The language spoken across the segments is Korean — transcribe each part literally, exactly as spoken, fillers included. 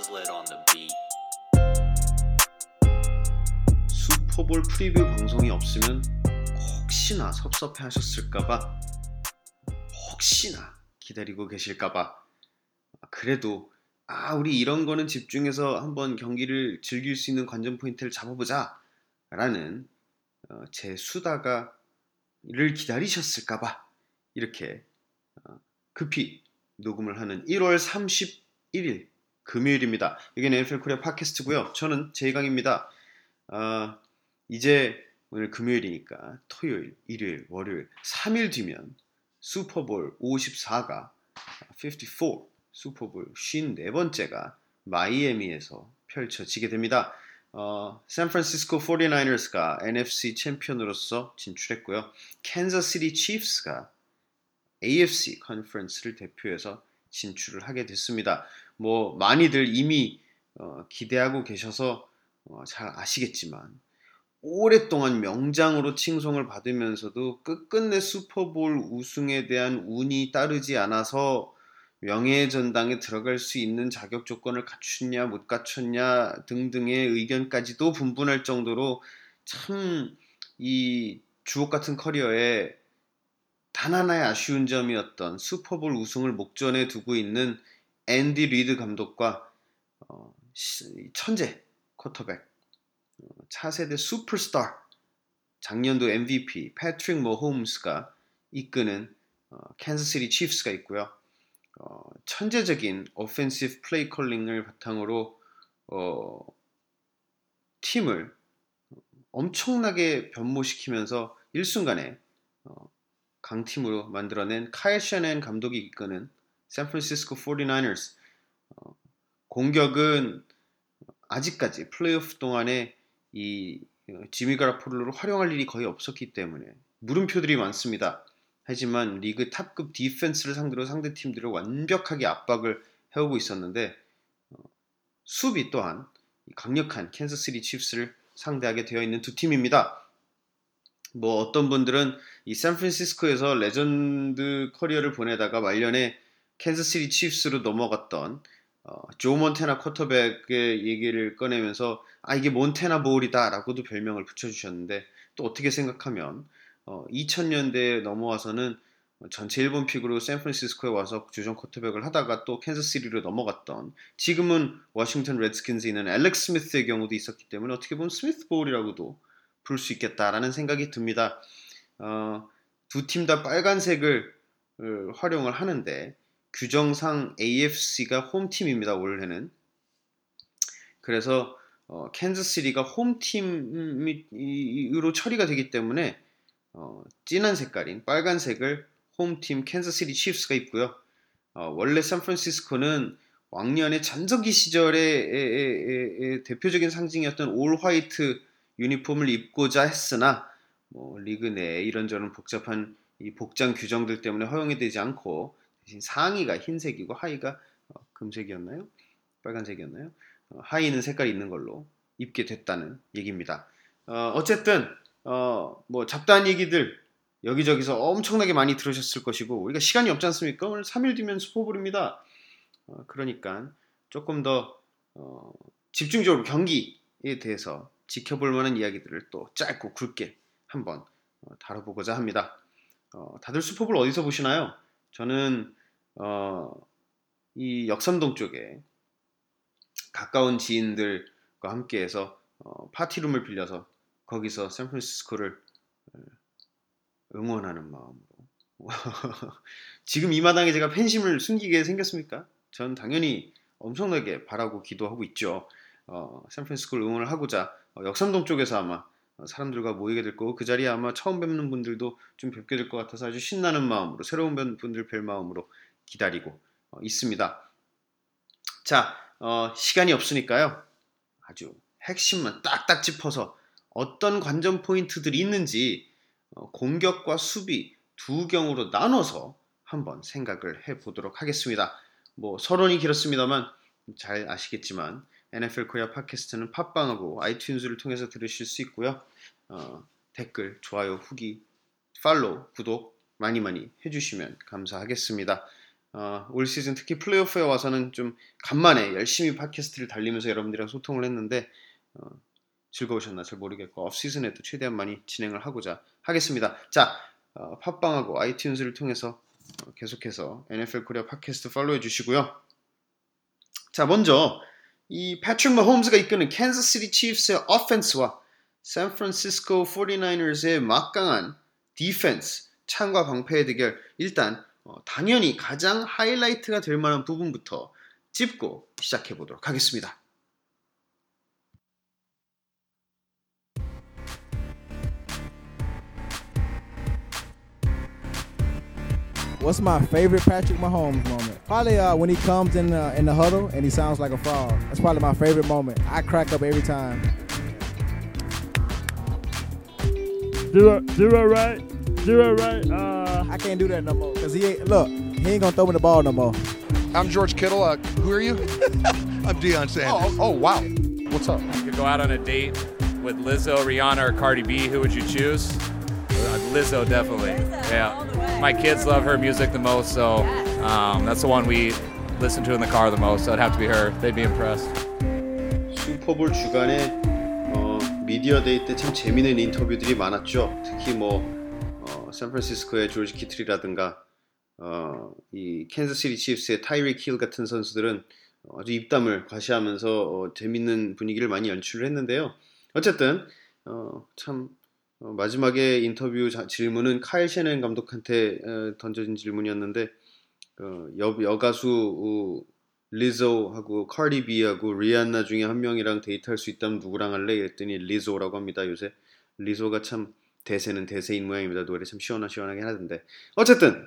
Buzzlet on the beat. 슈퍼볼 프리뷰 방송이 없으면 혹시나 섭섭해 하셨을까봐, 혹시나 기다리고 계실까봐, 그래도 아 우리 이런 거는 집중해서 한번 경기를 즐길 수 있는 관전 포인트를 잡아보자 라는 어, 제 수다가를 기다리셨을까봐 이렇게 어, 급히 녹음을 하는 일월 삼십일일 금요일입니다. 여기는 엔에프엘 코리아 팟캐스트고요. 저는 제이강입니다. 어, 이제 오늘 금요일이니까 토요일, 일요일, 월요일 삼 일 뒤면 슈퍼볼 오십사가 오십사, 슈퍼볼 오십사 번째가 마이애미에서 펼쳐지게 됩니다. 어, 샌프란시스코 포티나이너스가 엔에프씨 챔피언으로서 진출했고요. 캔자스 시티 치프스가 에이에프씨 컨퍼런스를 대표해서 진출을 하게 됐습니다. 뭐 많이들 이미 어, 기대하고 계셔서 어, 잘 아시겠지만 오랫동안 명장으로 칭송을 받으면서도 끝끝내 슈퍼볼 우승에 대한 운이 따르지 않아서 명예의 전당에 들어갈 수 있는 자격 조건을 갖췄냐 못 갖췄냐 등등의 의견까지도 분분할 정도로 참 이 주옥 같은 커리어에 단 하나의 아쉬운 점이었던 슈퍼볼 우승을 목전에 두고 있는 앤디 리드 감독과 어, 천재 쿼터백, 차세대 슈퍼스타, 작년도 엠브이피 패트릭 머홈스가 이끄는 어, 캔자스시티 치프스가 있고요. 어, 천재적인 오펜시브 플레이 콜링을 바탕으로 어, 팀을 엄청나게 변모시키면서 일순간에 어, 강팀으로 만들어낸 카일 샤넨 감독이 이끄는 샌프란시스코 포티나이너스, 어, 공격은 아직까지 플레이오프 동안에 이 지미 가라폴로를 활용할 일이 거의 없었기 때문에 물음표들이 많습니다. 하지만 리그 탑급 디펜스를 상대로 상대 팀들을 완벽하게 압박을 해오고 있었는데 어, 수비 또한 강력한 캔자스시티 치프스를 상대하게 되어 있는 두 팀입니다. 뭐 어떤 분들은 이 샌프란시스코에서 레전드 커리어를 보내다가 말년에 캔자스시티 치프스로 넘어갔던 어, 조 몬테나 쿼터백의 얘기를 꺼내면서 아 이게 몬테나 볼이다 라고도 별명을 붙여주셨는데, 또 어떻게 생각하면 어, 이천 년대에 넘어와서는 전체 일본 픽으로 샌프란시스코에 와서 주전 쿼터백을 하다가 또 캔자스시티로 넘어갔던, 지금은 워싱턴 레드스킨스에 있는 앨렉스 스미스의 경우도 있었기 때문에 어떻게 보면 스미스 볼이라고도 부를 수 있겠다라는 생각이 듭니다. 어, 두 팀 다 빨간색을 활용을 하는데 규정상 에이에프씨가 홈팀입니다, 올해는. 그래서 어, 캔자스시티가 홈팀으로 처리가 되기 때문에 어, 진한 색깔인 빨간색을 홈팀 캔자스시티 치프스가 입고요. 어, 원래 샌프란시스코는 왕년에 전성기 시절의 대표적인 상징이었던 올 화이트 유니폼을 입고자 했으나 뭐, 리그 내에 이런저런 복잡한 이 복장 규정들 때문에 허용이 되지 않고, 대신 상의가 흰색이고 하의가 어, 금색이었나요? 빨간색이었나요? 어, 하의는 색깔이 있는 걸로 입게 됐다는 얘기입니다. 어, 어쨌든 어, 뭐 잡다한 얘기들 여기저기서 엄청나게 많이 들으셨을 것이고, 우리가 시간이 없지 않습니까? 오늘 삼 일 뒤면 슈퍼볼입니다. 어, 그러니까 조금 더 어, 집중적으로 경기에 대해서 지켜볼 만한 이야기들을 또 짧고 굵게 한번 어, 다뤄보고자 합니다. 어, 다들 슈퍼볼 어디서 보시나요? 저는 어, 이 역삼동 쪽에 가까운 지인들과 함께해서 어, 파티룸을 빌려서 거기서 샌프란시스코를 응원하는 마음으로 지금 이 마당에 제가 팬심을 숨기게 생겼습니까? 전 당연히 엄청나게 바라고 기도하고 있죠. 어, 샌프란시스코를 응원을 하고자 어, 역삼동 쪽에서 아마 사람들과 모이게 될 거고, 그 자리에 아마 처음 뵙는 분들도 좀 뵙게 될 것 같아서 아주 신나는 마음으로, 새로운 분들 뵐 마음으로 기다리고 어, 있습니다. 자, 어, 시간이 없으니까요. 아주 핵심만 딱딱 짚어서 어떤 관전 포인트들이 있는지 어, 공격과 수비 두 경우로 나눠서 한번 생각을 해보도록 하겠습니다. 뭐 서론이 길었습니다만 잘 아시겠지만 엔에프엘 코리아 팟캐스트는 팟빵하고 아이튠즈를 통해서 들으실 수 있고요. 어, 댓글, 좋아요, 후기, 팔로우, 구독 많이 많이 해주시면 감사하겠습니다. 어, 올 시즌 특히 플레이오프에 와서는 좀 간만에 열심히 팟캐스트를 달리면서 여러분들이랑 소통을 했는데 어, 즐거우셨나 잘 모르겠고 업시즌에도 최대한 많이 진행을 하고자 하겠습니다. 자, 어, 팟빵하고 아이튠즈를 통해서 어, 계속해서 엔에프엘 코리아 팟캐스트 팔로우해 주시고요. 자, 먼저 이 패트릭 마홈스가 이끄는 캔자스 시티 치프스의 어펜스와 샌프란시스코 포티나이너스의 막강한 디펜스, 창과 방패의 대결, 일단 어, 당연히 가장 하이라이트가 될 만한 부분부터 짚고 시작해 보도록 하겠습니다. What's my favorite Patrick Mahomes moment? Probably uh, when he comes in the, in the huddle and he sounds like a frog. That's probably my favorite moment. I crack up every time. Zero, zero right, zero right. Uh... I can't do that no more. Cause he ain't, look, he ain't gonna throw me the ball no more. I'm George Kittle. Uh, who are you? I'm Deion Sanders. Oh, oh, wow. What's up? You could go out on a date with Lizzo, Rihanna, or Cardi B. Who would you choose? Lizzo, definitely. Yeah, my kids love her music the most, so um, that's the one we listen to in the car the most. So it'd have to be her. They'd be impressed. 슈퍼볼 주간에 어, 미디어 데이 때 참 재미있는 인터뷰들이 많았죠. 특히 뭐 어, 샌프란시스코의 조지 키틀이라든가 어, 이 캔자스시티 치프스의 타이릭 힐 같은 선수들은 아주 입담을 과시하면서 어, 재미있는 분위기를 많이 연출을 했는데요. 어쨌든 어, 참. 어, 마지막에 인터뷰 자, 질문은 카일 셰너한 감독한테 에, 던져진 질문이었는데 어, 여, 여가수 어, 리조하고 카디 비하고 리안나 중에 한 명이랑 데이트할 수 있다면 누구랑 할래? 이랬더니 리조라고 합니다. 요새 리조가 참 대세는 대세인 모양입니다. 노래 참 시원하시원하게 하던데 어쨌든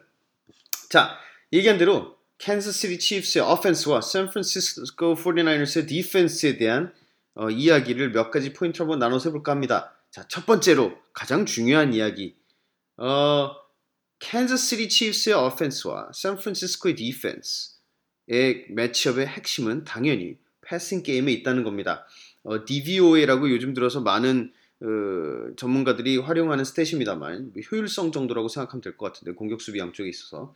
자 얘기한 대로 캔자스시티 치프스의 어펜스와 샌프란시스코 포티나이너스의 디펜스에 대한 어, 이야기를 몇 가지 포인트로 한번 나눠서 해볼까 합니다. 자, 첫 번째로 가장 중요한 이야기. 어, 캔자스 시티 치프스의 어펜스와 샌프란시스코의 디펜스의 매치업의 핵심은 당연히 패싱 게임에 있다는 겁니다. 어, 디브이오에이라고 요즘 들어서 많은 어, 전문가들이 활용하는 스탯입니다만 효율성 정도라고 생각하면 될 것 같은데 공격 수비 양쪽에 있어서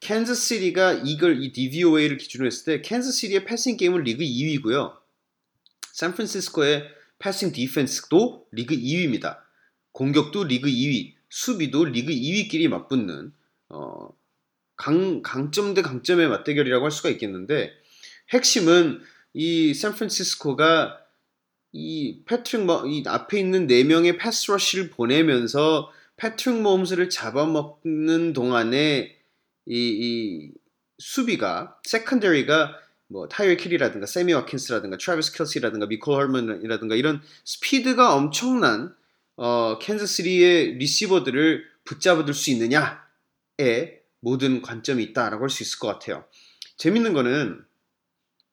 캔자스 시티가 이걸 이 디브이오에이를 기준으로 했을 때 캔자스 시티의 패싱 게임은 리그 이 위고요. 샌프란시스코의 패싱 디펜스도 리그 이 위입니다. 공격도 리그 이 위, 수비도 리그 이 위끼리 맞붙는 어, 강, 강점 대 강점의 맞대결이라고 할 수가 있겠는데 핵심은 이 샌프란시스코가 이 패트릭 마, 이 앞에 있는 네 명의 패스 러쉬를 보내면서 패트릭 마홈스를 잡아먹는 동안에 이, 이 수비가, 세컨더리가 뭐 타이어릭 힐이라든가 세미 와킨스라든가 트라비스 켈시라든가 미콜 헐먼이라든가 이런 스피드가 엄청난 어, 캔자스시티의 리시버들을 붙잡아둘 수 있느냐에 모든 관점이 있다라고 할 수 있을 것 같아요. 재밌는 거는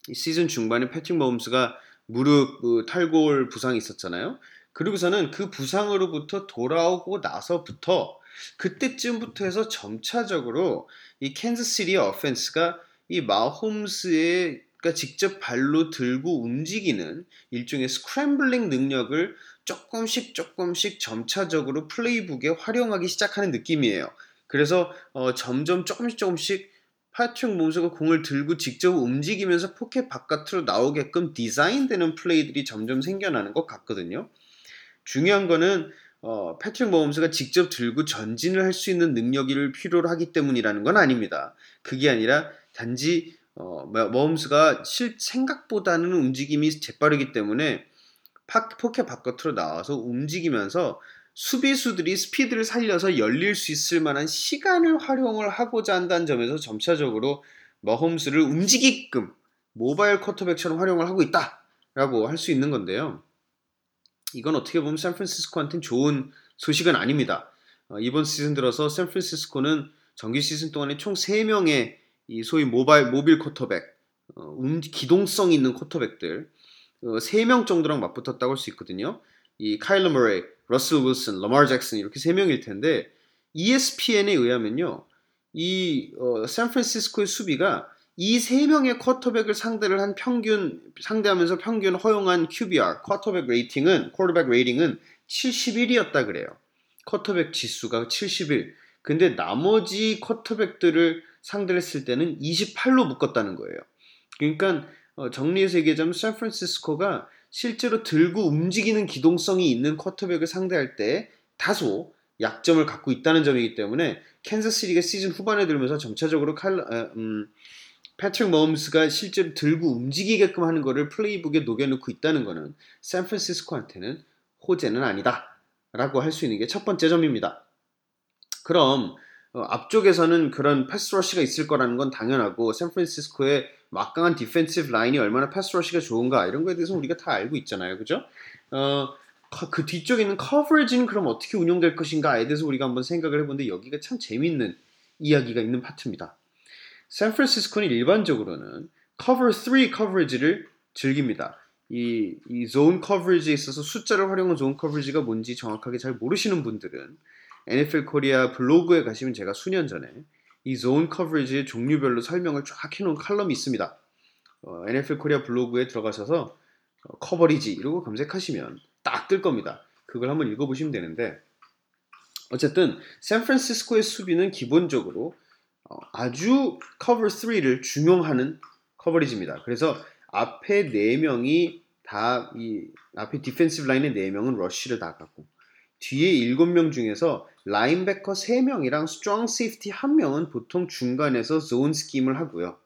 이 시즌 중반에 패트릭 마홈스가 무릎 그, 탈골 부상이 있었잖아요. 그리고서는 그 부상으로부터 돌아오고 나서부터 그때쯤부터 해서 점차적으로 이 캔자스시티의 어펜스가 이 마홈스가 직접 발로 들고 움직이는 일종의 스크램블링 능력을 조금씩 조금씩 점차적으로 플레이북에 활용하기 시작하는 느낌이에요. 그래서 어, 점점 조금씩 조금씩 패트릭 마홈스가 공을 들고 직접 움직이면서 포켓 바깥으로 나오게끔 디자인되는 플레이들이 점점 생겨나는 것 같거든요. 중요한 거는 어, 패트릭 마홈스가 직접 들고 전진을 할 수 있는 능력을 필요로 하기 때문이라는 건 아닙니다. 그게 아니라 단지 어, 마홈스가 실 생각보다는 움직임이 재빠르기 때문에 파, 포켓 바깥으로 나와서 움직이면서 수비수들이 스피드를 살려서 열릴 수 있을 만한 시간을 활용을 하고자 한다는 점에서 점차적으로 마홈스를 움직이게끔 모바일 쿼터백처럼 활용을 하고 있다라고 할 수 있는 건데요. 이건 어떻게 보면 샌프란시스코한테는 좋은 소식은 아닙니다. 어, 이번 시즌 들어서 샌프란시스코는 정규 시즌 동안에 총 세 명의 이 소위 모바일, 모빌 쿼터백, 어, 음, 기동성 있는 쿼터백들 어, 세 명 정도랑 맞붙었다고 할 수 있거든요. 이 카일러 머레이, 러셀 윌슨, 라마 잭슨 이렇게 세 명일 텐데 이에스피엔에 의하면요. 이 어, 샌프란시스코의 수비가 이 세 명의 쿼터백을 상대를 한 평균 상대하면서 평균 허용한 큐비알, 쿼터백 레이팅은 쿼터백 레이팅은 칠십일이었다 그래요. 쿼터백 지수가 칠십일. 근데 나머지 쿼터백들을 상대했을 때는 이십팔로 묶었다는 거예요. 그러니까 정리해서 얘기하자면 샌프란시스코가 실제로 들고 움직이는 기동성이 있는 쿼터백을 상대할 때 다소 약점을 갖고 있다는 점이기 때문에 캔자스시티가 시즌 후반에 들면서 점차적으로 칼, 음, 패트릭 머홈스가 실제로 들고 움직이게끔 하는 거를 플레이북에 녹여놓고 있다는 거는 샌프란시스코한테는 호재는 아니다 라고 할 수 있는 게 첫 번째 점입니다. 그럼 어, 앞쪽에서는 그런 패스러시가 있을 거라는 건 당연하고 샌프란시스코의 막강한 디펜시브 라인이 얼마나 패스러시가 좋은가 이런 거에 대해서 우리가 다 알고 있잖아요. 그죠? 어, 그 뒤쪽에 있는 커버리지는 그럼 어떻게 운용될 것인가에 대해서 우리가 한번 생각을 해보는데 여기가 참 재밌는 이야기가 있는 파트입니다. 샌프란시스코는 일반적으로는 커버 쓰리 커버리지를 즐깁니다. 이, 이 존 커버리지에 있어서 숫자를 활용한 존 커버리지가 뭔지 정확하게 잘 모르시는 분들은 엔에프엘 코리아 블로그에 가시면 제가 수년 전에 이 존 커버리지의 종류별로 설명을 쫙 해놓은 칼럼이 있습니다. 어, 엔에프엘 코리아 블로그에 들어가셔서 어, 커버리지 이러고 검색하시면 딱 뜰 겁니다. 그걸 한번 읽어보시면 되는데 어쨌든 샌프란시스코의 수비는 기본적으로 어, 아주 커버 쓰리를 중용하는 커버리지입니다. 그래서 앞에 네 명이 다 이 앞에 디펜시브 라인의 네 명은 러쉬를 나가고 뒤에 일곱 명 중에서 라인베커 세 명이랑 스트롱 세이프티 한 명은 보통 중간에서 존 스킴을 하고요.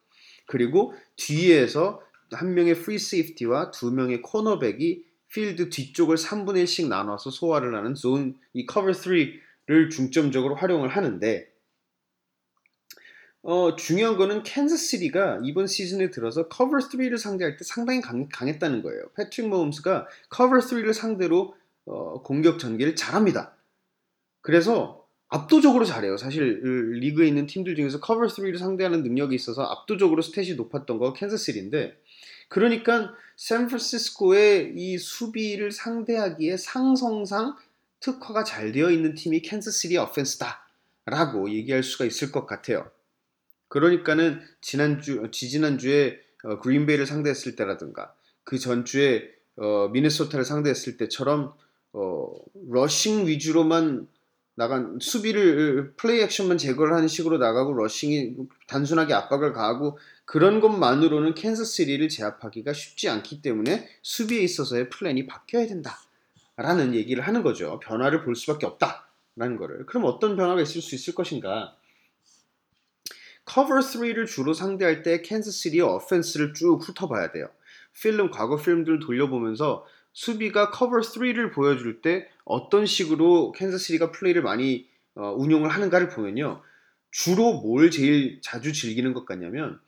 그리고 뒤에서 한 명의 프리 세이프티와 두 명의 코너백이 필드 뒤쪽을 삼분의 일씩 나눠서 소화를 하는 존, 이 커버 쓰리를 중점적으로 활용을 하는데 어, 중요한 거는 캔자스시티가 이번 시즌에 들어서 커버 쓰리를 상대할 때 상당히 강, 강했다는 거예요. 패트릭 머홈스가 커버 쓰리를 상대로 어, 공격 전개를 잘합니다. 그래서 압도적으로 잘해요. 사실 리그에 있는 팀들 중에서 커버 쓰리를 상대하는 능력이 있어서 압도적으로 스탯이 높았던 거 캔자스시티인데 그러니까 샌프란시스코의 이 수비를 상대하기에 상성상 특화가 잘 되어 있는 팀이 캔자스시티 어펜스다 라고 얘기할 수가 있을 것 같아요. 그러니까는 지난주, 지지난주에 어, 그린베이를 상대했을 때라든가 그 전주에 어, 미네소타를 상대했을 때처럼 어, 러싱 위주로만 나간 수비를 플레이 액션만 제거를 하는 식으로 나가고 러싱이 단순하게 압박을 가하고 그런 것만으로는 캔자스시티를 제압하기가 쉽지 않기 때문에 수비에 있어서의 플랜이 바뀌어야 된다라는 얘기를 하는 거죠. 변화를 볼 수밖에 없다라는 거를. 그럼 어떤 변화가 있을 수 있을 것인가? 커버 쓰리를 주로 상대할 때 캔자스시티의 어펜스를 쭉 훑어봐야 돼요. 필름, 과거 필름들을 돌려보면서 수비가 커버 쓰리를 보여줄 때 어떤 식으로 캔자스시티가 플레이를 많이 어, 운용을 하는가를 보면요. 주로 뭘 제일 자주 즐기는 것 같냐면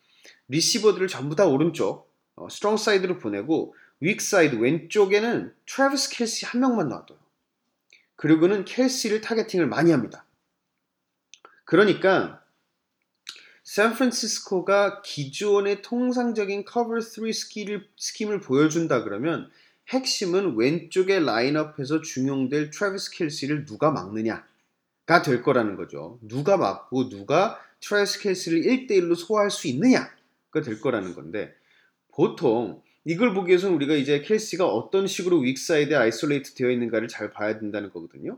리시버들을 전부 다 오른쪽 어, 스트롱 사이드로 보내고 윅 사이드 왼쪽에는 트라비스 켈시 한 명만 놔둬요. 그리고는 켈시를 타겟팅을 많이 합니다. 그러니까 샌프란시스코가 기존의 통상적인 커버 쓰리 스키를, 스킴을 보여준다 그러면 핵심은 왼쪽의 라인업에서 중용될 트래비스 켈시를 누가 막느냐가 될 거라는 거죠. 누가 막고 누가 트래비스 켈시를 일 대일로 소화할 수 있느냐가 될 거라는 건데 보통 이걸 보기 위해서는 우리가 이제 켈시가 어떤 식으로 윅사이드에 아이솔레이트 되어 있는가를 잘 봐야 된다는 거거든요.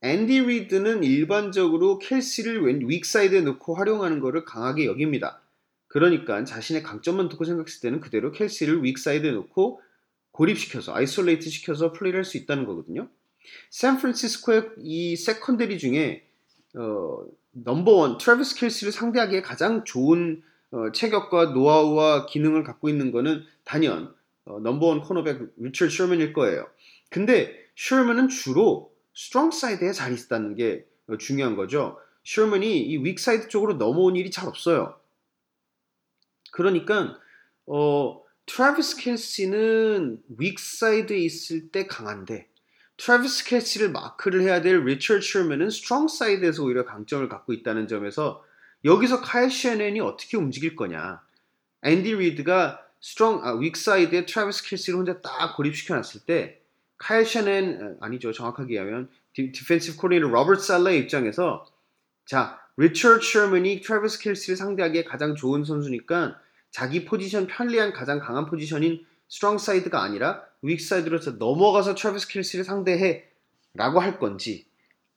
앤디 리드는 일반적으로 켈시를 윅사이드에 놓고 활용하는 것을 강하게 여깁니다. 그러니까 자신의 강점만 놓고 생각했을 때는 그대로 켈시를 윅사이드에 놓고 고립시켜서 아이솔레이트 시켜서 플레이를 할 수 있다는 거거든요. 샌프란시스코의 이 세컨데리 중에 어, 넘버원 트래비스 켈시를 상대하기에 가장 좋은 어, 체격과 노하우와 기능을 갖고 있는 거는 단연 어, 넘버원 코너백 리처드 셔먼일 거예요. 근데 셔먼은 주로 스트롱 사이드에 잘 있다는 게 중요한 거죠. 셔먼이 이 윅 사이드 쪽으로 넘어온 일이 잘 없어요. 그러니까 어, 트래비스 켈시는 윅 사이드에 있을 때 강한데 트래비스 켈시를 마크를 해야 될 리처드 셔먼은 스트롱 사이드에서 오히려 강점을 갖고 있다는 점에서 여기서 카일 섀넌이 어떻게 움직일 거냐. 앤디 리드가 스트롱 아, 윅 사이드에 트래비스 켈시를 혼자 딱 고립시켜 놨을 때 카일 섀넌 아니죠. 정확하게 얘기하면 디, 디펜시브 코디네이터 로버트 살라의 입장에서 자, 리처드 셔먼이 트래비스 켈시를 상대하기에 가장 좋은 선수니까 자기 포지션 편리한 가장 강한 포지션인 스트롱 사이드가 아니라 윅 사이드로 넘어가서 트래비스 켈시를 상대해 라고 할 건지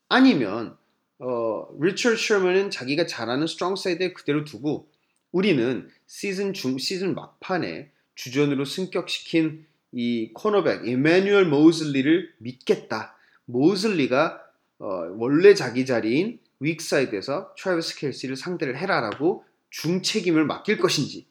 아니면 어, 리처드 셔먼은 자기가 잘하는 스트롱 사이드에 그대로 두고 우리는 시즌 중 시즌 막판에 주전으로 승격시킨 이 코너백 이매뉴얼 모슬리를 믿겠다. 모슬리가 어, 원래 자기 자리인 윅 사이드에서 트라비스 켈시를 상대를 해라라고 중책임을 맡길 것인지.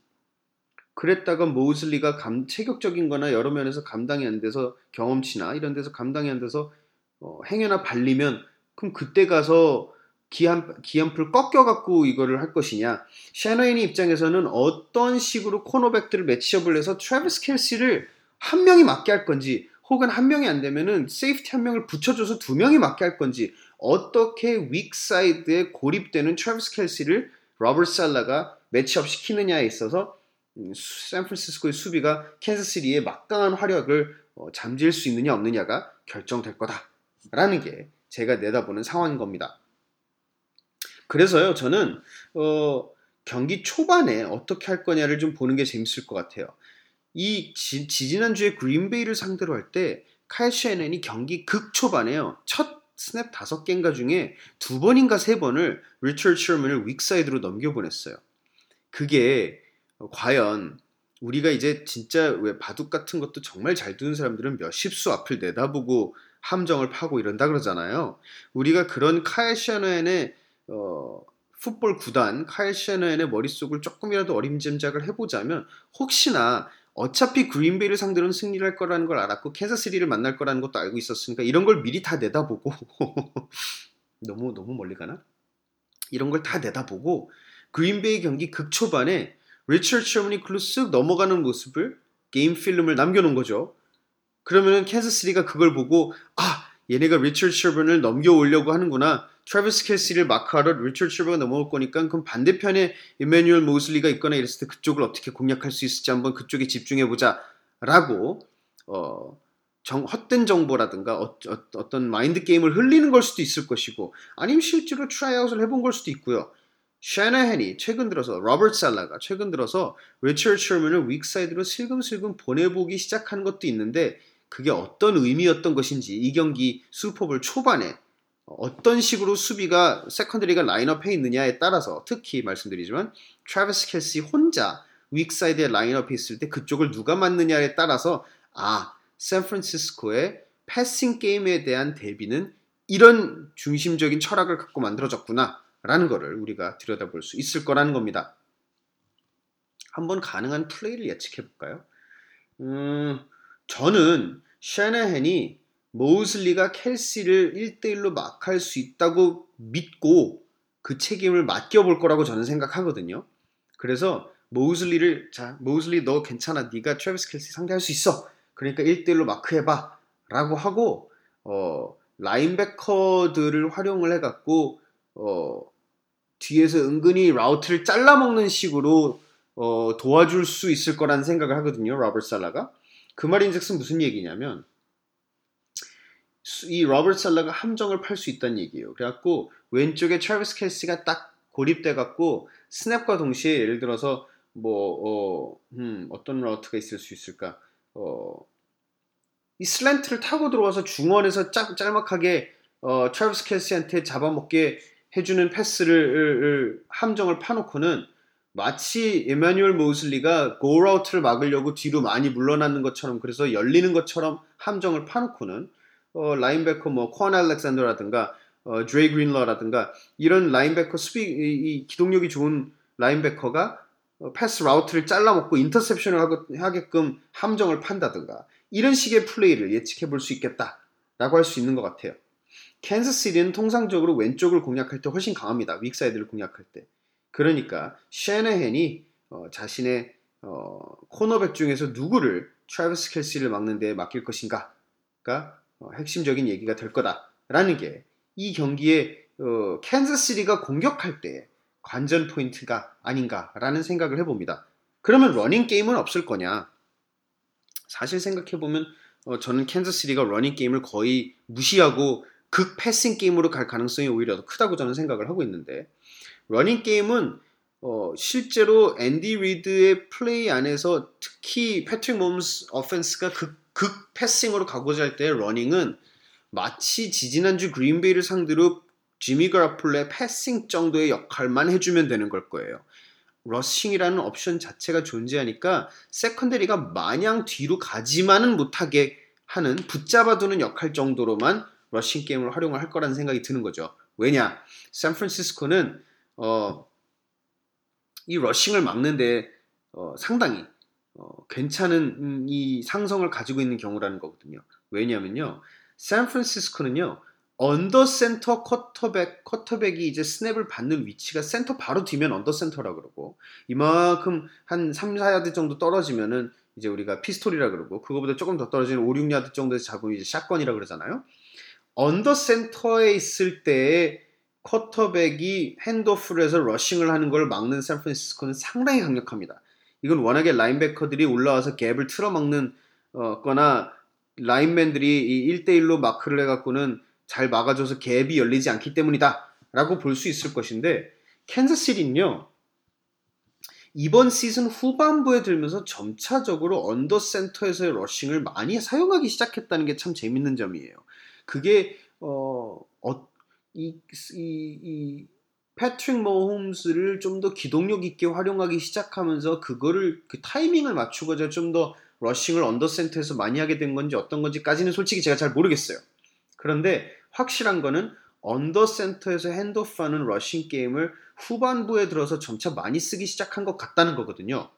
그랬다가 모슬리가 감, 체격적인 거나 여러 면에서 감당이 안 돼서 경험치나 이런 데서 감당이 안 돼서 어, 행여나 발리면 그럼 그때 가서 기한, 기한풀 꺾여갖고 이거를 할 것이냐. 샤너인이 입장에서는 어떤 식으로 코너백들을 매치업을 해서 트래비스 켈시를 한 명이 맞게 할 건지 혹은 한 명이 안 되면은 세이프티 한 명을 붙여줘서 두 명이 맞게 할 건지 어떻게 윅 사이드에 고립되는 트래비스 켈시를 로버트 살라가 매치업 시키느냐에 있어서 샌프란시스코의 수비가 캔자스시티의 막강한 화력을 잠재울 수 있느냐 없느냐가 결정될 거다라는 게 제가 내다보는 상황인 겁니다. 그래서요, 저는 어, 경기 초반에 어떻게 할 거냐를 좀 보는 게 재밌을 것 같아요. 이 지, 지지난주에 그린베이를 상대로 할 때 카일 셰넌이 경기 극초반에요. 첫 스냅 다섯 개인가 중에 두 번인가 세 번을 리처드 셔먼을 윅사이드로 넘겨보냈어요. 그게 과연 우리가 이제 진짜 왜 바둑 같은 것도 정말 잘 두는 사람들은 몇십 수 앞을 내다보고 함정을 파고 이런다 그러잖아요. 우리가 그런 카일 셰너의 어, 풋볼 구단, 카일 셰너의 머릿속을 조금이라도 어림짐작을 해보자면 혹시나 어차피 그린베이를 상대로는 승리를 할 거라는 걸 알았고 캔자스시티를 만날 거라는 것도 알고 있었으니까 이런 걸 미리 다 내다보고 너무 너무 멀리 가나? 이런 걸 다 내다보고 그린베이 경기 극초반에 리처드 셔먼이 글로 쓱 넘어가는 모습을 게임 필름을 남겨놓은 거죠. 그러면 캔자스시티가 그걸 보고 아! 얘네가 리처드 셔먼을 넘겨오려고 하는구나. 트래비스 켈시를 마크하러 리처드 셔먼이 넘어올 거니까 그럼 반대편에 이매뉴얼 모슬리가 있거나 이랬을 때 그쪽을 어떻게 공략할 수 있을지 한번 그쪽에 집중해보자 라고 어, 정, 헛된 정보라든가 어, 어, 어떤 마인드 게임을 흘리는 걸 수도 있을 것이고 아니면 실제로 트라이아웃을 해본 걸 수도 있고요. 샤나헨이 최근 들어서 로버트 살라가 최근 들어서 리처드 셔먼을 윅사이드로 슬금슬금 보내보기 시작하는 것도 있는데 그게 어떤 의미였던 것인지 이 경기 슈퍼볼 초반에 어떤 식으로 수비가 세컨드리가 라인업에 있느냐에 따라서 특히 말씀드리지만 트래비스 켈시 혼자 윅사이드에 라인업에 있을 때 그쪽을 누가 맞느냐에 따라서 아, 샌프란시스코의 패싱 게임에 대한 대비는 이런 중심적인 철학을 갖고 만들어졌구나 라는 거를 우리가 들여다볼 수 있을 거라는 겁니다. 한번 가능한 플레이를 예측해볼까요? 음... 저는 샤나헨이 모슬리가 켈시를 일 대일로 막할 수 있다고 믿고 그 책임을 맡겨볼 거라고 저는 생각하거든요. 그래서 모슬리를 자 모슬리 너 괜찮아. 네가 트래비스 켈시 상대할 수 있어. 그러니까 일 대일로 마크해봐 라고 하고 어, 라인베커들을 활용을 해갖고 어, 뒤에서 은근히 라우트를 잘라먹는 식으로 어, 도와줄 수 있을 거라는 생각을 하거든요. 로버트 살라가. 그 말인즉슨 무슨 얘기냐면 이 로버트 살라가 함정을 팔 수 있다는 얘기예요. 그래갖고 왼쪽에 트래비스 켈시가 딱 고립돼갖고 스냅과 동시에 예를 들어서 뭐 어, 음, 어떤 라우트가 있을 수 있을까? 어, 이 슬랜트를 타고 들어와서 중원에서 짤, 짤막하게 어, 트래비스 켈시한테 잡아먹게 해주는 패스를 함정을 파놓고는 마치 이매뉴얼 모슬리가 고라우트를 막으려고 뒤로 많이 물러나는 것처럼 그래서 열리는 것처럼 함정을 파놓고는 어, 라인베커 뭐 코안 알렉산더라든가 어, 드레이 그린러라든가 이런 라인베커 수비 이, 이 기동력이 좋은 라인베커가 어, 패스 라우트를 잘라먹고 인터셉션을 하고, 하게끔 함정을 판다든가 이런 식의 플레이를 예측해 볼 수 있겠다라고 할 수 있는 것 같아요. 캔자스시티는 통상적으로 왼쪽을 공략할 때 훨씬 강합니다. 윅사이드를 공략할 때. 그러니까 셰너헨이 어, 자신의 어, 코너백 중에서 누구를 트래비스 켈시를 막는 데에 맡길 것인가가 어, 핵심적인 얘기가 될 거다라는 게 이 경기에 어, 캔자스시티가 공격할 때 관전 포인트가 아닌가라는 생각을 해봅니다. 그러면 러닝 게임은 없을 거냐? 사실 생각해보면 어, 저는 캔자스시티가 러닝 게임을 거의 무시하고 극 패싱 게임으로 갈 가능성이 오히려 더 크다고 저는 생각을 하고 있는데 러닝 게임은 어, 실제로 앤디 리드의 플레이 안에서 특히 패트릭 홈스 어펜스가 극, 극 패싱으로 가고자 할 때 러닝은 마치 지지난주 그린베이를 상대로 지미 가로폴로의 패싱 정도의 역할만 해주면 되는 걸 거예요. 러싱이라는 옵션 자체가 존재하니까 세컨데리가 마냥 뒤로 가지만은 못하게 하는, 붙잡아두는 역할 정도로만 러싱 게임을 활용을 할 거라는 생각이 드는 거죠. 왜냐? 샌프란시스코는 어, 이 러싱을 막는데 어, 상당히 어, 괜찮은 이 상성을 가지고 있는 경우라는 거거든요. 왜냐면요, 샌프란시스코는요, 언더 센터 쿼터백, 쿼터백이 이제 스냅을 받는 위치가 센터 바로 뒤면 언더 센터라 그러고, 이만큼 한 삼, 사야드 정도 떨어지면은 이제 우리가 피스톨이라 그러고, 그거보다 조금 더 떨어지는 오, 육야드 정도에서 잡으면 이제 샷건이라 그러잖아요. 언더 센터에 있을 때에 쿼터백이 핸드오프를 해서 러싱을 하는 걸 막는 샌프란시스코는 상당히 강력합니다. 이건 워낙에 라인베커들이 올라와서 갭을 틀어막는 어, 거나 라인맨들이 이 일 대일로 마크를 해갖고는 잘 막아줘서 갭이 열리지 않기 때문이다 라고 볼 수 있을 것인데, 캔자스시티는요 이번 시즌 후반부에 들면서 점차적으로 언더 센터에서의 러싱을 많이 사용하기 시작했다는 게 참 재밌는 점이에요. 그게 어, 어, 이, 이, 이 패트릭 머홈스를 좀 더 기동력 있게 활용하기 시작하면서 그거를 그 타이밍을 맞추고자 좀 더 러싱을 언더 센터에서 많이 하게 된 건지 어떤 건지까지는 솔직히 제가 잘 모르겠어요. 그런데 확실한 거는 언더 센터에서 핸드오프하는 러싱 게임을 후반부에 들어서 점차 많이 쓰기 시작한 것 같다는 거거든요.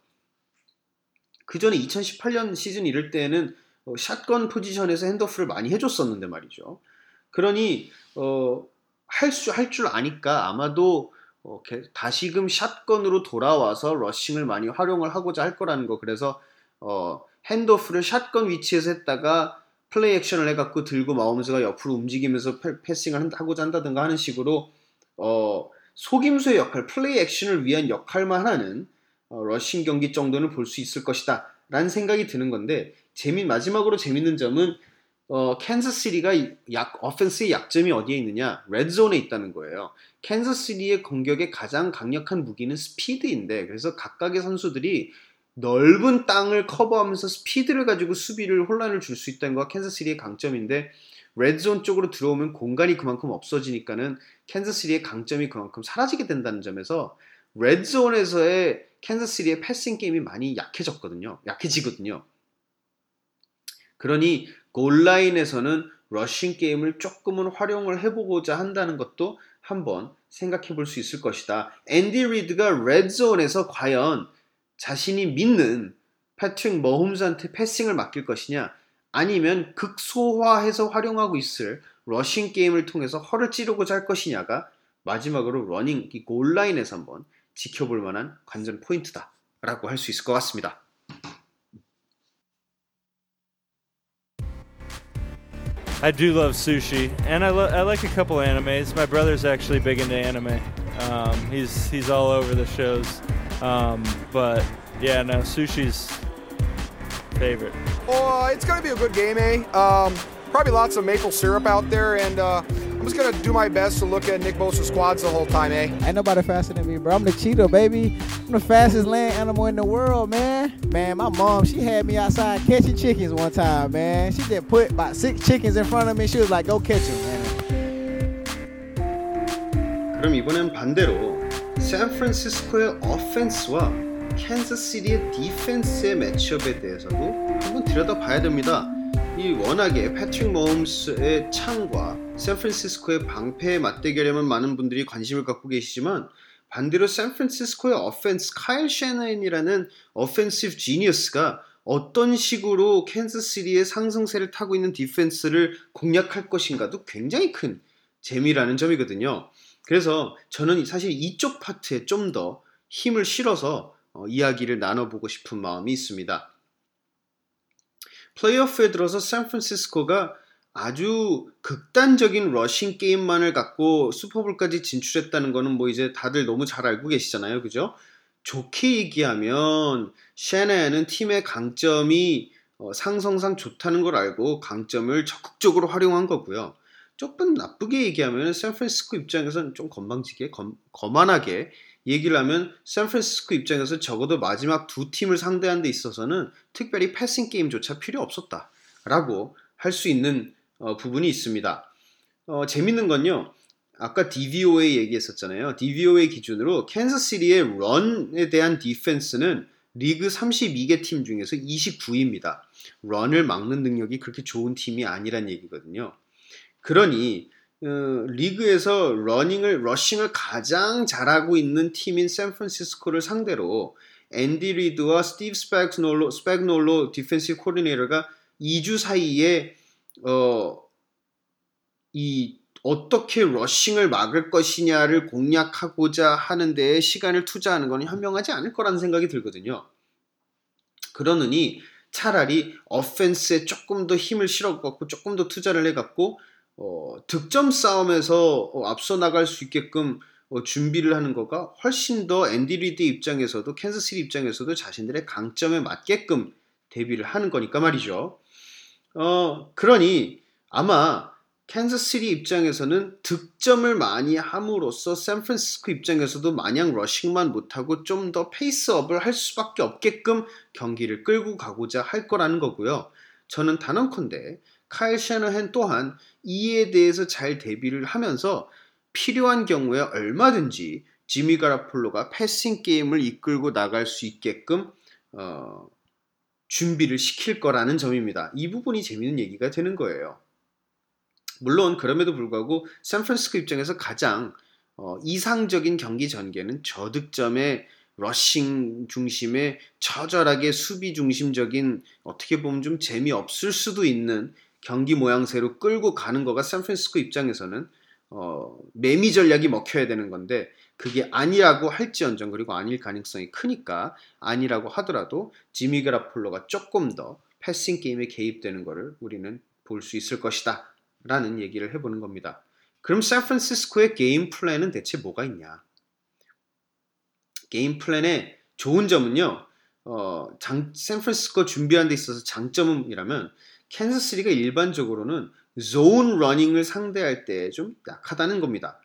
그 전에 이천십팔 년 시즌 이럴 때에는 샷건 포지션에서 핸드오프를 많이 해줬었는데 말이죠. 그러니 어, 할 수, 할 줄 아니까 아마도 어, 다시금 샷건으로 돌아와서 러싱을 많이 활용을 하고자 할 거라는 거. 그래서 어, 핸드오프를 샷건 위치에서 했다가 플레이 액션을 해갖고 들고 마홈스가 옆으로 움직이면서 패싱을 하고자 한다든가 하는 식으로 어, 속임수의 역할, 플레이 액션을 위한 역할만 하는 어, 러싱 경기 정도는 볼 수 있을 것이다 라는 생각이 드는 건데, 재미, 마지막으로 재밌는 점은 어, 캔자스시티가 약, 어펜스의 약점이 어디에 있느냐, 레드존에 있다는 거예요. 캔자스시티의 공격의 가장 강력한 무기는 스피드인데, 그래서 각각의 선수들이 넓은 땅을 커버하면서 스피드를 가지고 수비를 혼란을 줄 수 있다는 거 캔자스시티의 강점인데, 레드존 쪽으로 들어오면 공간이 그만큼 없어지니까는 캔자스시티의 강점이 그만큼 사라지게 된다는 점에서 레드존에서의 캔자스시티의 패싱 게임이 많이 약해졌거든요. 약해지거든요. 그러니 골라인에서는 러싱 게임을 조금은 활용을 해보고자 한다는 것도 한번 생각해 볼 수 있을 것이다. 앤디 리드가 레드존에서 과연 자신이 믿는 패트릭 머홈스한테 패싱을 맡길 것이냐, 아니면 극소화해서 활용하고 있을 러싱 게임을 통해서 허를 찌르고자 할 것이냐가 마지막으로 러닝, 이 골라인에서 한번 지켜볼 만한 관전 포인트다라고 할 수 있을 것 같습니다. I do love sushi, and I, lo- I like a couple animes. My brother's actually big into anime. Um, he's he's all over the shows. Um, but yeah, no, sushi's favorite. Oh, it's gonna be a good game, eh? Um, probably lots of maple syrup out there, and uh, I'm just gonna do my best to look at Nick Bosa's squads the whole time, eh? Ain't nobody faster than me, bro. I'm the cheetah, baby. I'm the fastest land animal in the world, man. Man, my mom, she had me outside catching chickens one time, man. She just put about six chickens in front of me. She was like, go catch them, man. 그럼 이번엔 반대로 샌프란시스코의 어펜스와 캔자스시티의 디펜스의 매치업에 대해서도 한번 들여다봐야 됩니다. 이 워낙에 패트릭 머홈스의 창과 샌프란시스코의 방패의 맞대결에만 많은 분들이 관심을 갖고 계시지만, 반대로 샌프란시스코의 어펜스, 카일 섀너한이라는 어펜시브 지니어스가 어떤 식으로 캔자스시티의 상승세를 타고 있는 디펜스를 공략할 것인가도 굉장히 큰 재미라는 점이거든요. 그래서 저는 사실 이쪽 파트에 좀 더 힘을 실어서 어, 이야기를 나눠보고 싶은 마음이 있습니다. 플레이오프에 들어서 샌프란시스코가 아주 극단적인 러싱 게임만을 갖고 슈퍼볼까지 진출했다는 거는 뭐 이제 다들 너무 잘 알고 계시잖아요. 그죠? 좋게 얘기하면 섀너한은 팀의 강점이 어, 상성상 좋다는 걸 알고 강점을 적극적으로 활용한 거고요. 조금 나쁘게 얘기하면 샌프란시스코 입장에서는 좀 건방지게, 검, 거만하게 얘기를 하면 샌프란시스코 입장에서 적어도 마지막 두 팀을 상대하는 데 있어서는 특별히 패싱 게임조차 필요 없었다라고 할 수 있는 어, 부분이 있습니다. 어, 재밌는 건요, 아까 디브이오에이 얘기했었잖아요. 디브이오에이 기준으로 캔자스시티의 런에 대한 디펜스는 리그 삼십이 개 팀 중에서 이십구 위입니다. 런을 막는 능력이 그렇게 좋은 팀이 아니란 얘기거든요. 그러니 어, 리그에서 러닝을 러싱을 가장 잘하고 있는 팀인 샌프란시스코를 상대로 앤디 리드와 스티브 스펙크놀로 스펙놀로 디펜시브 코디네이터가 이 주 사이에 어, 이 어떻게 러싱을 막을 것이냐를 공략하고자 하는 데에 시간을 투자하는 건 현명하지 않을 거라는 생각이 들거든요. 그러느니 차라리 어펜스에 조금 더 힘을 실어갖고 조금 더 투자를 해갖고 어, 득점 싸움에서 어, 앞서 나갈 수 있게끔 어, 준비를 하는 거가 훨씬 더 앤디 리드 입장에서도 캔자스시티 입장에서도 자신들의 강점에 맞게끔 대비를 하는 거니까 말이죠. 어, 그러니 아마 캔자스시티 입장에서는 득점을 많이 함으로써 샌프란시스코 입장에서도 마냥 러싱만 못하고 좀 더 페이스업을 할 수밖에 없게끔 경기를 끌고 가고자 할 거라는 거고요. 저는 단언컨대 카일 샤너헨 또한 이에 대해서 잘 대비를 하면서 필요한 경우에 얼마든지 지미 가라폴로가 패싱 게임을 이끌고 나갈 수 있게끔 어, 준비를 시킬 거라는 점입니다. 이 부분이 재미있는 얘기가 되는 거예요. 물론 그럼에도 불구하고 샌프란시스코 입장에서 가장 어, 이상적인 경기 전개는 저득점의 러싱 중심의 처절하게 수비 중심적인 어떻게 보면 좀 재미없을 수도 있는 경기 모양새로 끌고 가는 거가 샌프란시스코 입장에서는 어, 매미 전략이 먹혀야 되는 건데 그게 아니라고 할지언정 그리고 아닐 가능성이 크니까 아니라고 하더라도 지미 가라폴로가 조금 더 패싱 게임에 개입되는 거를 우리는 볼 수 있을 것이다 라는 얘기를 해보는 겁니다. 그럼 샌프란시스코의 게임 플랜은 대체 뭐가 있냐? 게임 플랜의 좋은 점은요. 어, 장, 샌프란시스코 준비한 데 있어서 장점이라면 캔자스시티가 일반적으로는 존 러닝을 상대할 때 좀 약하다는 겁니다.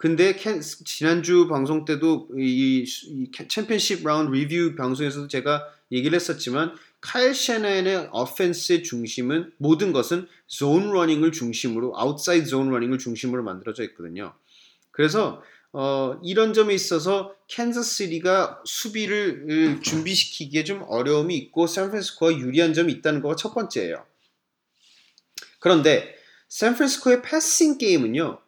근데 캔, 지난주 방송 때도 이, 이 챔피언십 라운드 리뷰 방송에서도 제가 얘기를 했었지만 카일 샤너헨의 어펜스의 중심은 모든 것은 존 러닝을 중심으로 아웃사이드 존 러닝을 중심으로 만들어져 있거든요. 그래서 어, 이런 점에 있어서 캔자스시티가 수비를 준비시키기에 좀 어려움이 있고 샌프란시스코가 유리한 점이 있다는 거가 첫 번째예요. 그런데 샌프란시스코의 패싱 게임은요.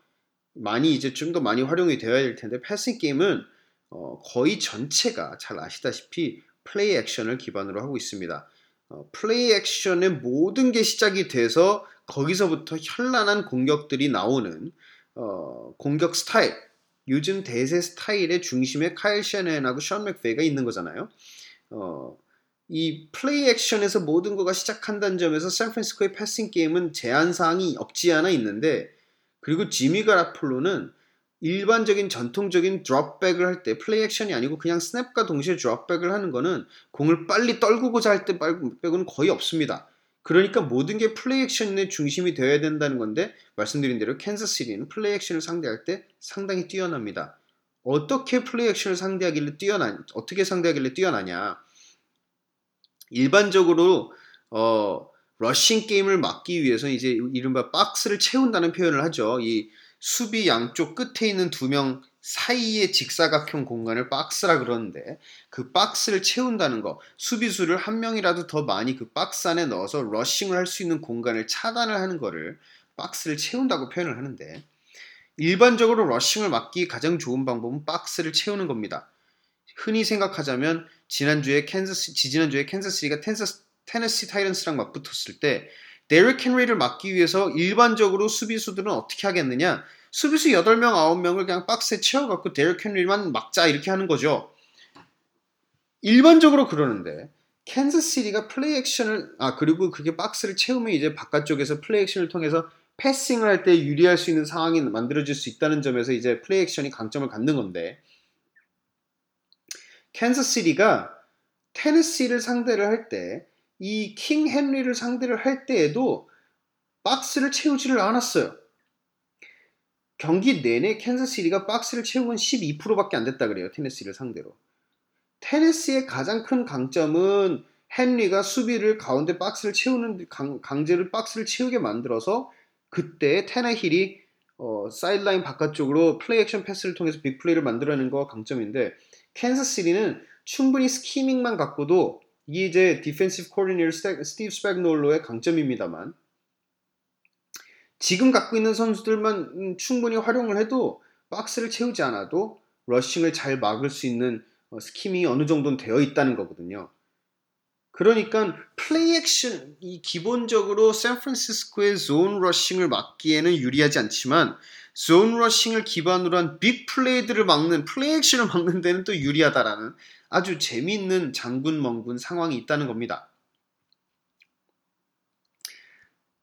많이 이제 좀 더 많이 활용이 되어야 될 텐데 패싱 게임은 어, 거의 전체가 잘 아시다시피 플레이 액션을 기반으로 하고 있습니다. 어, 플레이 액션의 모든 게 시작이 돼서 거기서부터 현란한 공격들이 나오는 어, 공격 스타일 요즘 대세 스타일의 중심에 카일 샤너헨하고 션 맥페이가 있는 거잖아요. 어, 이 플레이 액션에서 모든 거가 시작한다는 점에서 샌프란시스코의 패싱 게임은 제한사항이 없지 않아 있는데 그리고 지미 가라폴로는 일반적인 전통적인 드롭백을 할 때 플레이 액션이 아니고 그냥 스냅과 동시에 드롭백을 하는 거는 공을 빨리 떨구고자 할 때 빼고는 거의 없습니다. 그러니까 모든 게 플레이 액션의 중심이 되어야 된다는 건데 말씀드린 대로 캔자스시티는 플레이 액션을 상대할 때 상당히 뛰어납니다. 어떻게 플레이 액션을 상대하길래 뛰어나 어떻게 상대하길래 뛰어나냐? 일반적으로 어 러싱 게임을 막기 위해서 이제 이른바 박스를 채운다는 표현을 하죠. 이 수비 양쪽 끝에 있는 두 명 사이의 직사각형 공간을 박스라 그러는데 그 박스를 채운다는 거 수비수를 한 명이라도 더 많이 그 박스 안에 넣어서 러싱을 할 수 있는 공간을 차단을 하는 거를 박스를 채운다고 표현을 하는데 일반적으로 러싱을 막기 가장 좋은 방법은 박스를 채우는 겁니다. 흔히 생각하자면 지난주에 캔자스 지난주에 캔자스시티가 텐자스 테네시 타이런스랑 맞붙었을 때 데릭 헨리를 막기 위해서 일반적으로 수비수들은 어떻게 하겠느냐? 수비수 여덟 명, 아홉 명을 그냥 박스에 채워갖고 데릭 헨리만 막자 이렇게 하는 거죠. 일반적으로 그러는데 캔자스시티가 플레이 액션을 아 그리고 그게 박스를 채우면 이제 바깥쪽에서 플레이 액션을 통해서 패싱을 할 때 유리할 수 있는 상황이 만들어질 수 있다는 점에서 이제 플레이 액션이 강점을 갖는 건데 캔자스시티가 테네시를 상대를 할 때 이 킹 헨리를 상대를 할 때에도 박스를 채우지를 않았어요. 경기 내내 캔자스시티가 박스를 채운 건 십이 퍼센트밖에 안 됐다 그래요. 테네시를 상대로. 테네시의 가장 큰 강점은 헨리가 수비를 가운데 박스를 채우는 강, 강제로 박스를 채우게 만들어서 그때 테네힐이 어, 사이드라인 바깥쪽으로 플레이 액션 패스를 통해서 빅플레이를 만들어내는 거가 강점인데, 캔자스시티는 충분히 스키밍만 갖고도 이게 이제 디펜시브 코디네이터 스티브 스펙크놀로의 강점입니다만, 지금 갖고 있는 선수들만 충분히 활용을 해도 박스를 채우지 않아도 러싱을 잘 막을 수 있는 스키밍이 어느 정도는 되어 있다는 거거든요. 그러니까 플레이 액션, 이 기본적으로 샌프란시스코의 존 러싱을 막기에는 유리하지 않지만 존 러싱을 기반으로 한 빅 플레이들을 막는, 플레이 액션을 막는 데는 또 유리하다라는 아주 재미있는 장군멍군 상황이 있다는 겁니다.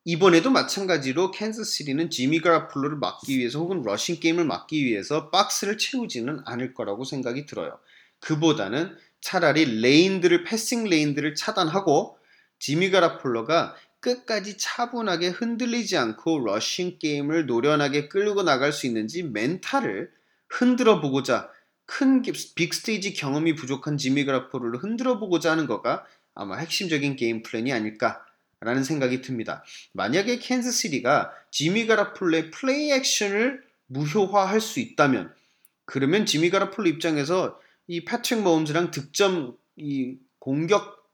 이번에도 마찬가지로 캔자스시티는 지미 가라폴로를 막기 위해서 혹은 러싱 게임을 막기 위해서 박스를 채우지는 않을 거라고 생각이 들어요. 그보다는 차라리 레인들을, 패싱 레인들을 차단하고 지미 가라폴로가 끝까지 차분하게 흔들리지 않고 러싱 게임을 노련하게 끌고 나갈 수 있는지 멘탈을 흔들어 보고자, 큰 빅 스테이지 경험이 부족한 지미 가라폴로를 흔들어 보고자 하는 거가 아마 핵심적인 게임 플랜이 아닐까라는 생각이 듭니다. 만약에 캔자스시티가 지미 가라폴로의 플레이 액션을 무효화할 수 있다면, 그러면 지미 가라폴로 입장에서 이 패트릭 머홈스랑 득점, 이 공격,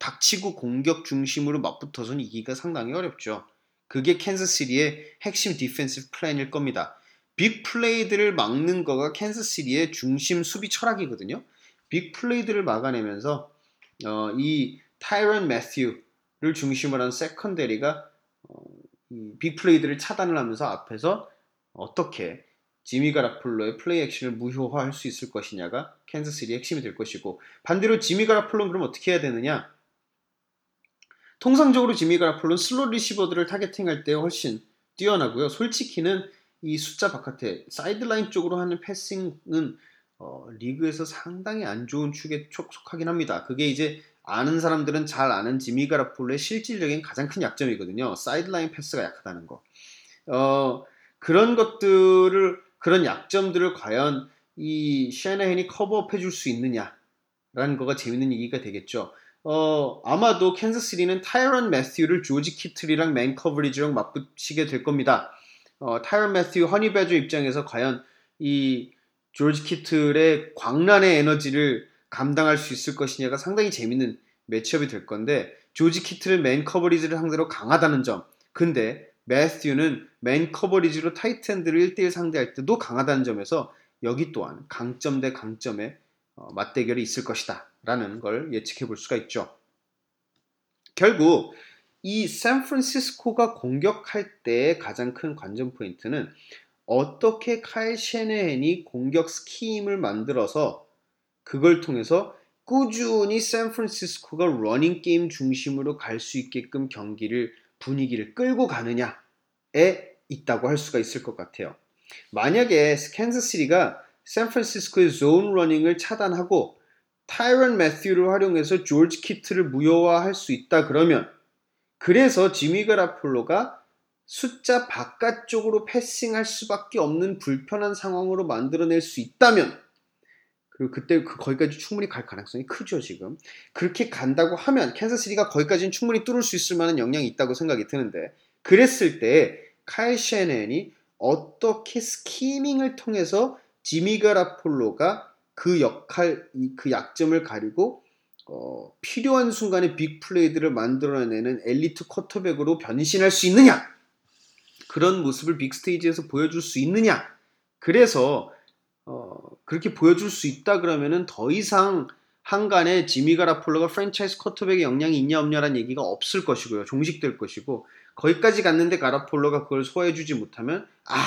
닥치고 공격 중심으로 맞붙어서는 이기기가 상당히 어렵죠. 그게 캔자스시티의 핵심 디펜시브 플랜일 겁니다. 빅 플레이들을 막는 거가 캔자스시티의 중심 수비 철학이거든요. 빅 플레이들을 막아내면서 어, 이 타이런 매튜를 중심으로 한 세컨데리가 어, 빅 플레이들을 차단을 하면서 앞에서 어떻게 지미 가라폴로의 플레이 액션을 무효화할 수 있을 것이냐가 캔자스시티의 핵심이 될 것이고, 반대로 지미 가라폴로는 그럼 어떻게 해야 되느냐? 통상적으로 지미 가라폴로는 슬롯 리시버들을 타겟팅할 때 훨씬 뛰어나고요. 솔직히는 이 숫자 바깥에 사이드라인 쪽으로 하는 패싱은 어, 리그에서 상당히 안 좋은 축에 속하긴 합니다. 그게 이제 아는 사람들은 잘 아는 지미 가라폴로의 실질적인 가장 큰 약점이거든요. 사이드라인 패스가 약하다는 거. 어, 그런 것들을, 그런 약점들을 과연 이 샤나헨이 커버업 해줄 수 있느냐라는 거가 재밌는 얘기가 되겠죠. 어, 아마도 캔자스시티는 타이런 매튜를 조지 키틀이랑 맨 커버리지랑 맞붙이게 될 겁니다. 어, 타이런 매튜, 허니베저 입장에서 과연 이 조지 키틀의 광란의 에너지를 감당할 수 있을 것이냐가 상당히 재밌는 매치업이 될 건데, 조지 키틀은 맨 커버리지를 상대로 강하다는 점, 근데 매튜는 맨 커버리지로 타이트핸드를 일 대일 상대할 때도 강하다는 점에서 여기 또한 강점 대 강점의 맞대결이 있을 것이다 라는 걸 예측해 볼 수가 있죠. 결국 이 샌프란시스코가 공격할 때의 가장 큰 관전 포인트는 어떻게 카일 셰네헨이 공격 스키임을 만들어서 그걸 통해서 꾸준히 샌프란시스코가 러닝 게임 중심으로 갈 수 있게끔 경기를, 분위기를 끌고 가느냐에 있다고 할 수가 있을 것 같아요. 만약에 캔자스시티가 샌프란시스코의 존 러닝을 차단하고 타이런 매튜를 활용해서 조지 키트를 무효화할 수 있다 그러면, 그래서 지미 가라폴로가 숫자 바깥쪽으로 패싱할 수밖에 없는 불편한 상황으로 만들어낼 수 있다면, 그리고 그때 거기까지 충분히 갈 가능성이 크죠. 지금 그렇게 간다고 하면 캔자스시티가 거기까지는 충분히 뚫을 수 있을 만한 역량이 있다고 생각이 드는데, 그랬을 때 카일 셰네헨이 어떻게 스키밍을 통해서 지미 가라폴로가 그 역할, 그 약점을 가리고 어, 필요한 순간에 빅플레이들을 만들어내는 엘리트 쿼터백으로 변신할 수 있느냐, 그런 모습을 빅스테이지에서 보여줄 수 있느냐. 그래서 어, 그렇게 보여줄 수 있다 그러면은 더 이상 한간에 지미 가라폴로가 프랜차이즈 쿼터백의 역량이 있냐 없냐라는 얘기가 없을 것이고요. 종식될 것이고, 거기까지 갔는데 가라폴로가 그걸 소화해주지 못하면 아,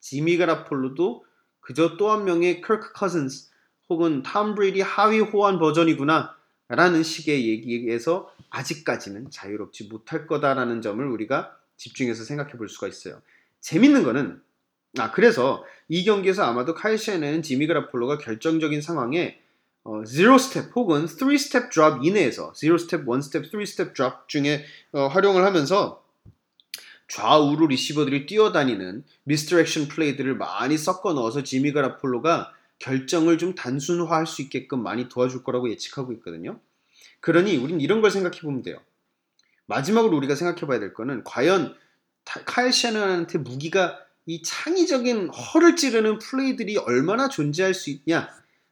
지미 가라폴로도 그저 또 한 명의 kirk cousins 혹은 톰 브레이디 하위 호환 버전이구나 라는 식의 얘기에서 아직까지는 자유롭지 못할 거다라는 점을 우리가 집중해서 생각해 볼 수가 있어요. 재밌는 거는, 아 그래서 이 경기에서 아마도 카일 셰네헨은 지미 가라폴로가 결정적인 상황에 어, 영 스텝 혹은 삼 스텝 드롭 이내에서 영 스텝, 일 스텝, 삼 스텝 드롭 중에 어, 활용을 하면서 좌우로 리시버들이 뛰어다니는 미스트랙션 플레이들을 많이 섞어 넣어서 지미 가라폴로가 결정을 좀 단순화할 수 있게끔 많이 도와줄 거라고 예측하고 있거든요. 그러니 우린 이런 걸 생각해 보면 돼요. 마지막으로 우리가 생각해 봐야 될 거는 과연 카일 셰네헨한테 무기가 이 창의적인 허를 찌르는 플레이들이 얼마나 존재할 수 있냐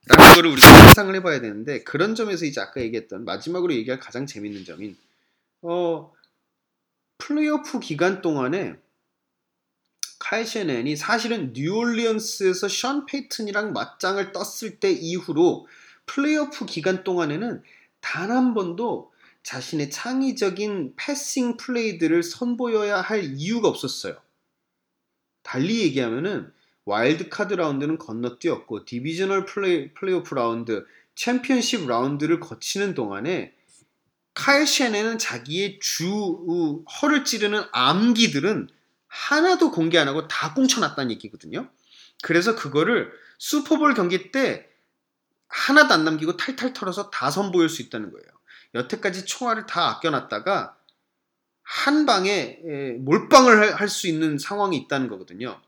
라는 거를 우리가 상상을 해봐야 되는데, 그런 점에서 이제 아까 얘기했던 마지막으로 얘기할 가장 재밌는 점인 어 플레이오프 기간 동안에 카일 셰나한이 사실은 뉴올리언스에서 션 페이튼이랑 맞짱을 떴을 때 이후로 플레이오프 기간 동안에는 단 한 번도 자신의 창의적인 패싱 플레이들을 선보여야 할 이유가 없었어요. 달리 얘기하면은 와일드카드 라운드는 건너뛰었고 디비저널 플레이, 플레이오프 라운드, 챔피언십 라운드를 거치는 동안에 카일 셰나한은 자기의 주 허를 찌르는 암기들은 하나도 공개 안 하고 다 꽁쳐놨다는 얘기거든요. 그래서 그거를 슈퍼볼 경기 때 하나도 안 남기고 탈탈 털어서 다 선보일 수 있다는 거예요. 여태까지 총알을 다 아껴놨다가 한 방에 몰빵을 할 수 있는 상황이 있다는 거거든요.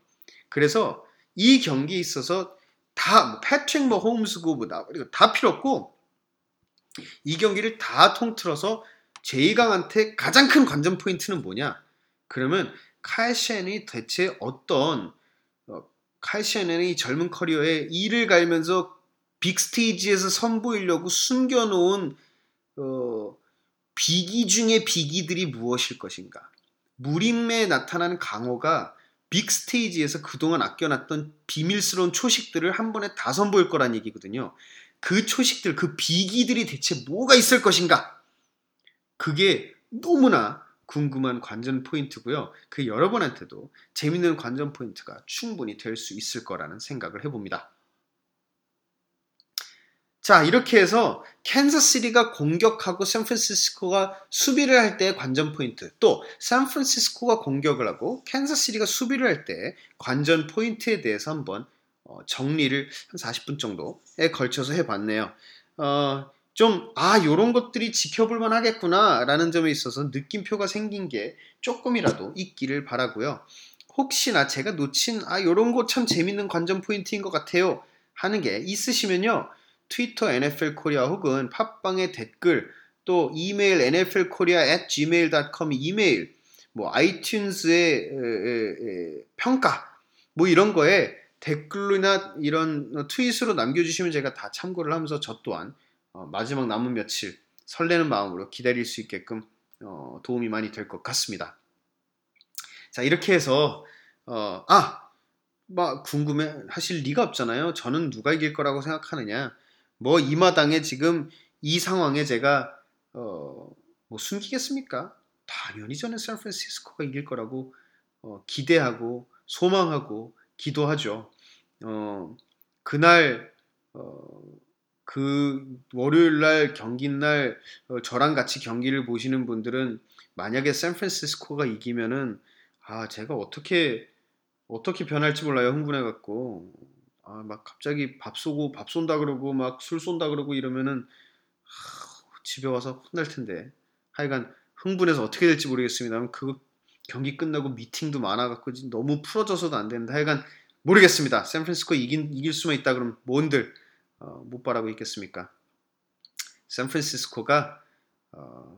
그래서 이 경기에 있어서 다 패트릭 머홈스고 뭐다 그리고 다 필요 없고 이 경기를 다 통틀어서 제이강한테 가장 큰 관전 포인트는 뭐냐? 그러면 카일 셰나한이 대체 어떤 어, 카일 셰나한이 젊은 커리어에 이를 갈면서 빅 스테이지에서 선보이려고 숨겨놓은 어, 비기 중의 비기들이 무엇일 것인가? 무림에 나타나는 강호가 빅 스테이지에서 그동안 아껴놨던 비밀스러운 초식들을 한 번에 다 선보일 거란 얘기거든요. 그 초식들, 그 비기들이 대체 뭐가 있을 것인가? 그게 너무나 궁금한 관전 포인트고요. 그 여러분한테도 재밌는 관전 포인트가 충분히 될 수 있을 거라는 생각을 해봅니다. 자, 이렇게 해서 캔자스시티가 공격하고 샌프란시스코가 수비를 할 때의 관전 포인트, 또 샌프란시스코가 공격을 하고 캔자스시티가 수비를 할 때의 관전 포인트에 대해서 한번 정리를 한 사십 분 정도에 걸쳐서 해봤네요. 어... 좀, 아, 요런 것들이 지켜볼만 하겠구나 라는 점에 있어서 느낌표가 생긴 게 조금이라도 있기를 바라고요. 혹시나 제가 놓친 아 요런 거 참 재밌는 관전 포인트인 것 같아요 하는 게 있으시면요, 트위터 엔에프엘 코리아 혹은 팟빵의 댓글, 또 이메일 엔에프엘 코리아 앳 지메일 닷컴 이메일, 뭐 아이튠즈의 평가 뭐 이런 거에 댓글이나 이런 트윗으로 남겨주시면 제가 다 참고를 하면서 저 또한 어, 마지막 남은 며칠 설레는 마음으로 기다릴 수 있게끔 어, 도움이 많이 될 것 같습니다. 자, 이렇게 해서 어, 아! 막 궁금해 하실 리가 없잖아요. 저는 누가 이길 거라고 생각하느냐. 뭐 이 마당에 지금 이 상황에 제가 어, 뭐 숨기겠습니까? 당연히 저는 샌프란시스코가 이길 거라고 어, 기대하고 소망하고 기도하죠. 어, 그날 어, 그 월요일날 경기날 어, 저랑 같이 경기를 보시는 분들은 만약에 샌프란시스코가 이기면은 아 제가 어떻게 어떻게 변할지 몰라요. 흥분해갖고 아 막 갑자기 밥 쏘고 밥 쏜다 그러고 막 술 쏜다 그러고 이러면은 아, 집에 와서 혼날 텐데, 하여간 흥분해서 어떻게 될지 모르겠습니다만 그 경기 끝나고 미팅도 많아갖고 너무 풀어져서도 안 되는데 하여간 모르겠습니다. 샌프란시스코 이긴 이길 수만 있다 그러면 뭔들 어, 못 바라고 있겠습니까? 샌프란시스코가 어,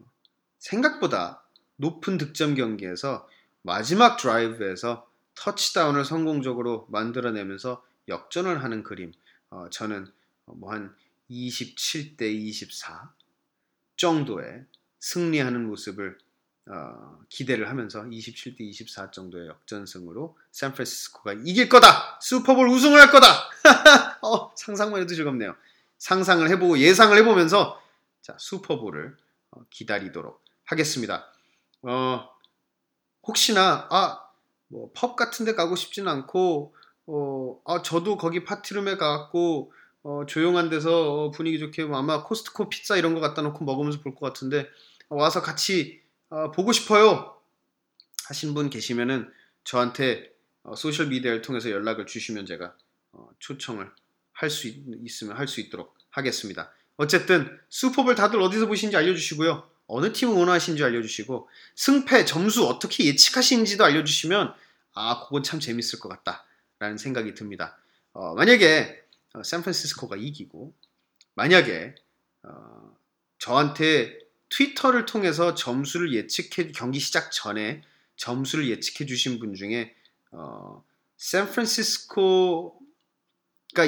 생각보다 높은 득점 경기에서 마지막 드라이브에서 터치다운을 성공적으로 만들어내면서 역전을 하는 그림, 어, 저는 뭐 한 이십칠 대 이십사 정도의 승리하는 모습을 어, 기대를 하면서 이십칠 대 이십사 정도의 역전승으로 샌프란시스코가 이길 거다! 슈퍼볼 우승을 할 거다! 어, 상상만 해도 즐겁네요. 상상을 해보고 예상을 해보면서 자, 슈퍼볼을 어, 기다리도록 하겠습니다. 어, 혹시나 아, 뭐 펍 같은 데 가고 싶진 않고 어, 아, 저도 거기 파티룸에 가갖고 어, 조용한 데서 분위기 좋게 뭐 아마 코스트코 피자 이런 거 갖다 놓고 먹으면서 볼 것 같은데 어, 와서 같이 어, 보고 싶어요 하신 분 계시면은 저한테 어, 소셜미디어를 통해서 연락을 주시면 제가 어, 초청을 할 수 있으면 할 수 있도록 하겠습니다. 어쨌든 슈퍼볼 다들 어디서 보시는지 알려주시고요, 어느 팀을 원하시는지 알려주시고 승패, 점수 어떻게 예측하시는지도 알려주시면 아 그건 참 재밌을 것 같다 라는 생각이 듭니다. 어, 만약에 어, 샌프란시스코가 이기고 만약에 어, 저한테 트위터를 통해서 점수를 예측해, 경기 시작 전에 점수를 예측해 주신 분 중에 어, 샌프란시스코가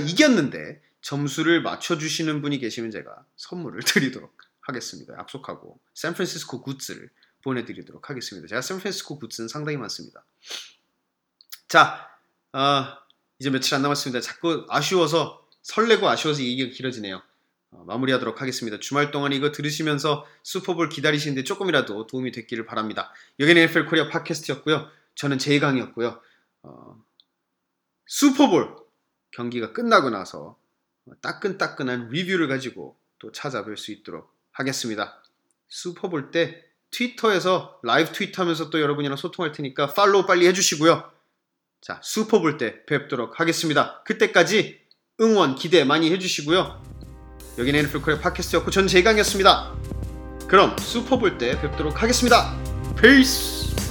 이겼는데 점수를 맞춰주시는 분이 계시면 제가 선물을 드리도록 하겠습니다. 약속하고 샌프란시스코 굿즈를 보내드리도록 하겠습니다. 제가 샌프란시스코 굿즈는 상당히 많습니다. 자, 어, 이제 며칠 안 남았습니다. 자꾸 아쉬워서 설레고 아쉬워서 얘기가 길어지네요. 어, 마무리하도록 하겠습니다. 주말 동안 이거 들으시면서 슈퍼볼 기다리시는데 조금이라도 도움이 됐기를 바랍니다. 여기는 엔에프엘 코리아 팟캐스트였고요. 저는 제이강이었고요. 어, 슈퍼볼 경기가 끝나고 나서 따끈따끈한 리뷰를 가지고 또 찾아뵐 수 있도록 하겠습니다. 슈퍼볼 때 트위터에서 라이브 트윗하면서 또 여러분이랑 소통할 테니까 팔로우 빨리 해주시고요. 자, 슈퍼볼 때 뵙도록 하겠습니다. 그때까지 응원 기대 많이 해주시고요. 여기는 엔에프엘 코리아 팟캐스트였고 전 제이강이었습니다. 그럼 슈퍼볼 때 뵙도록 하겠습니다. 페이스!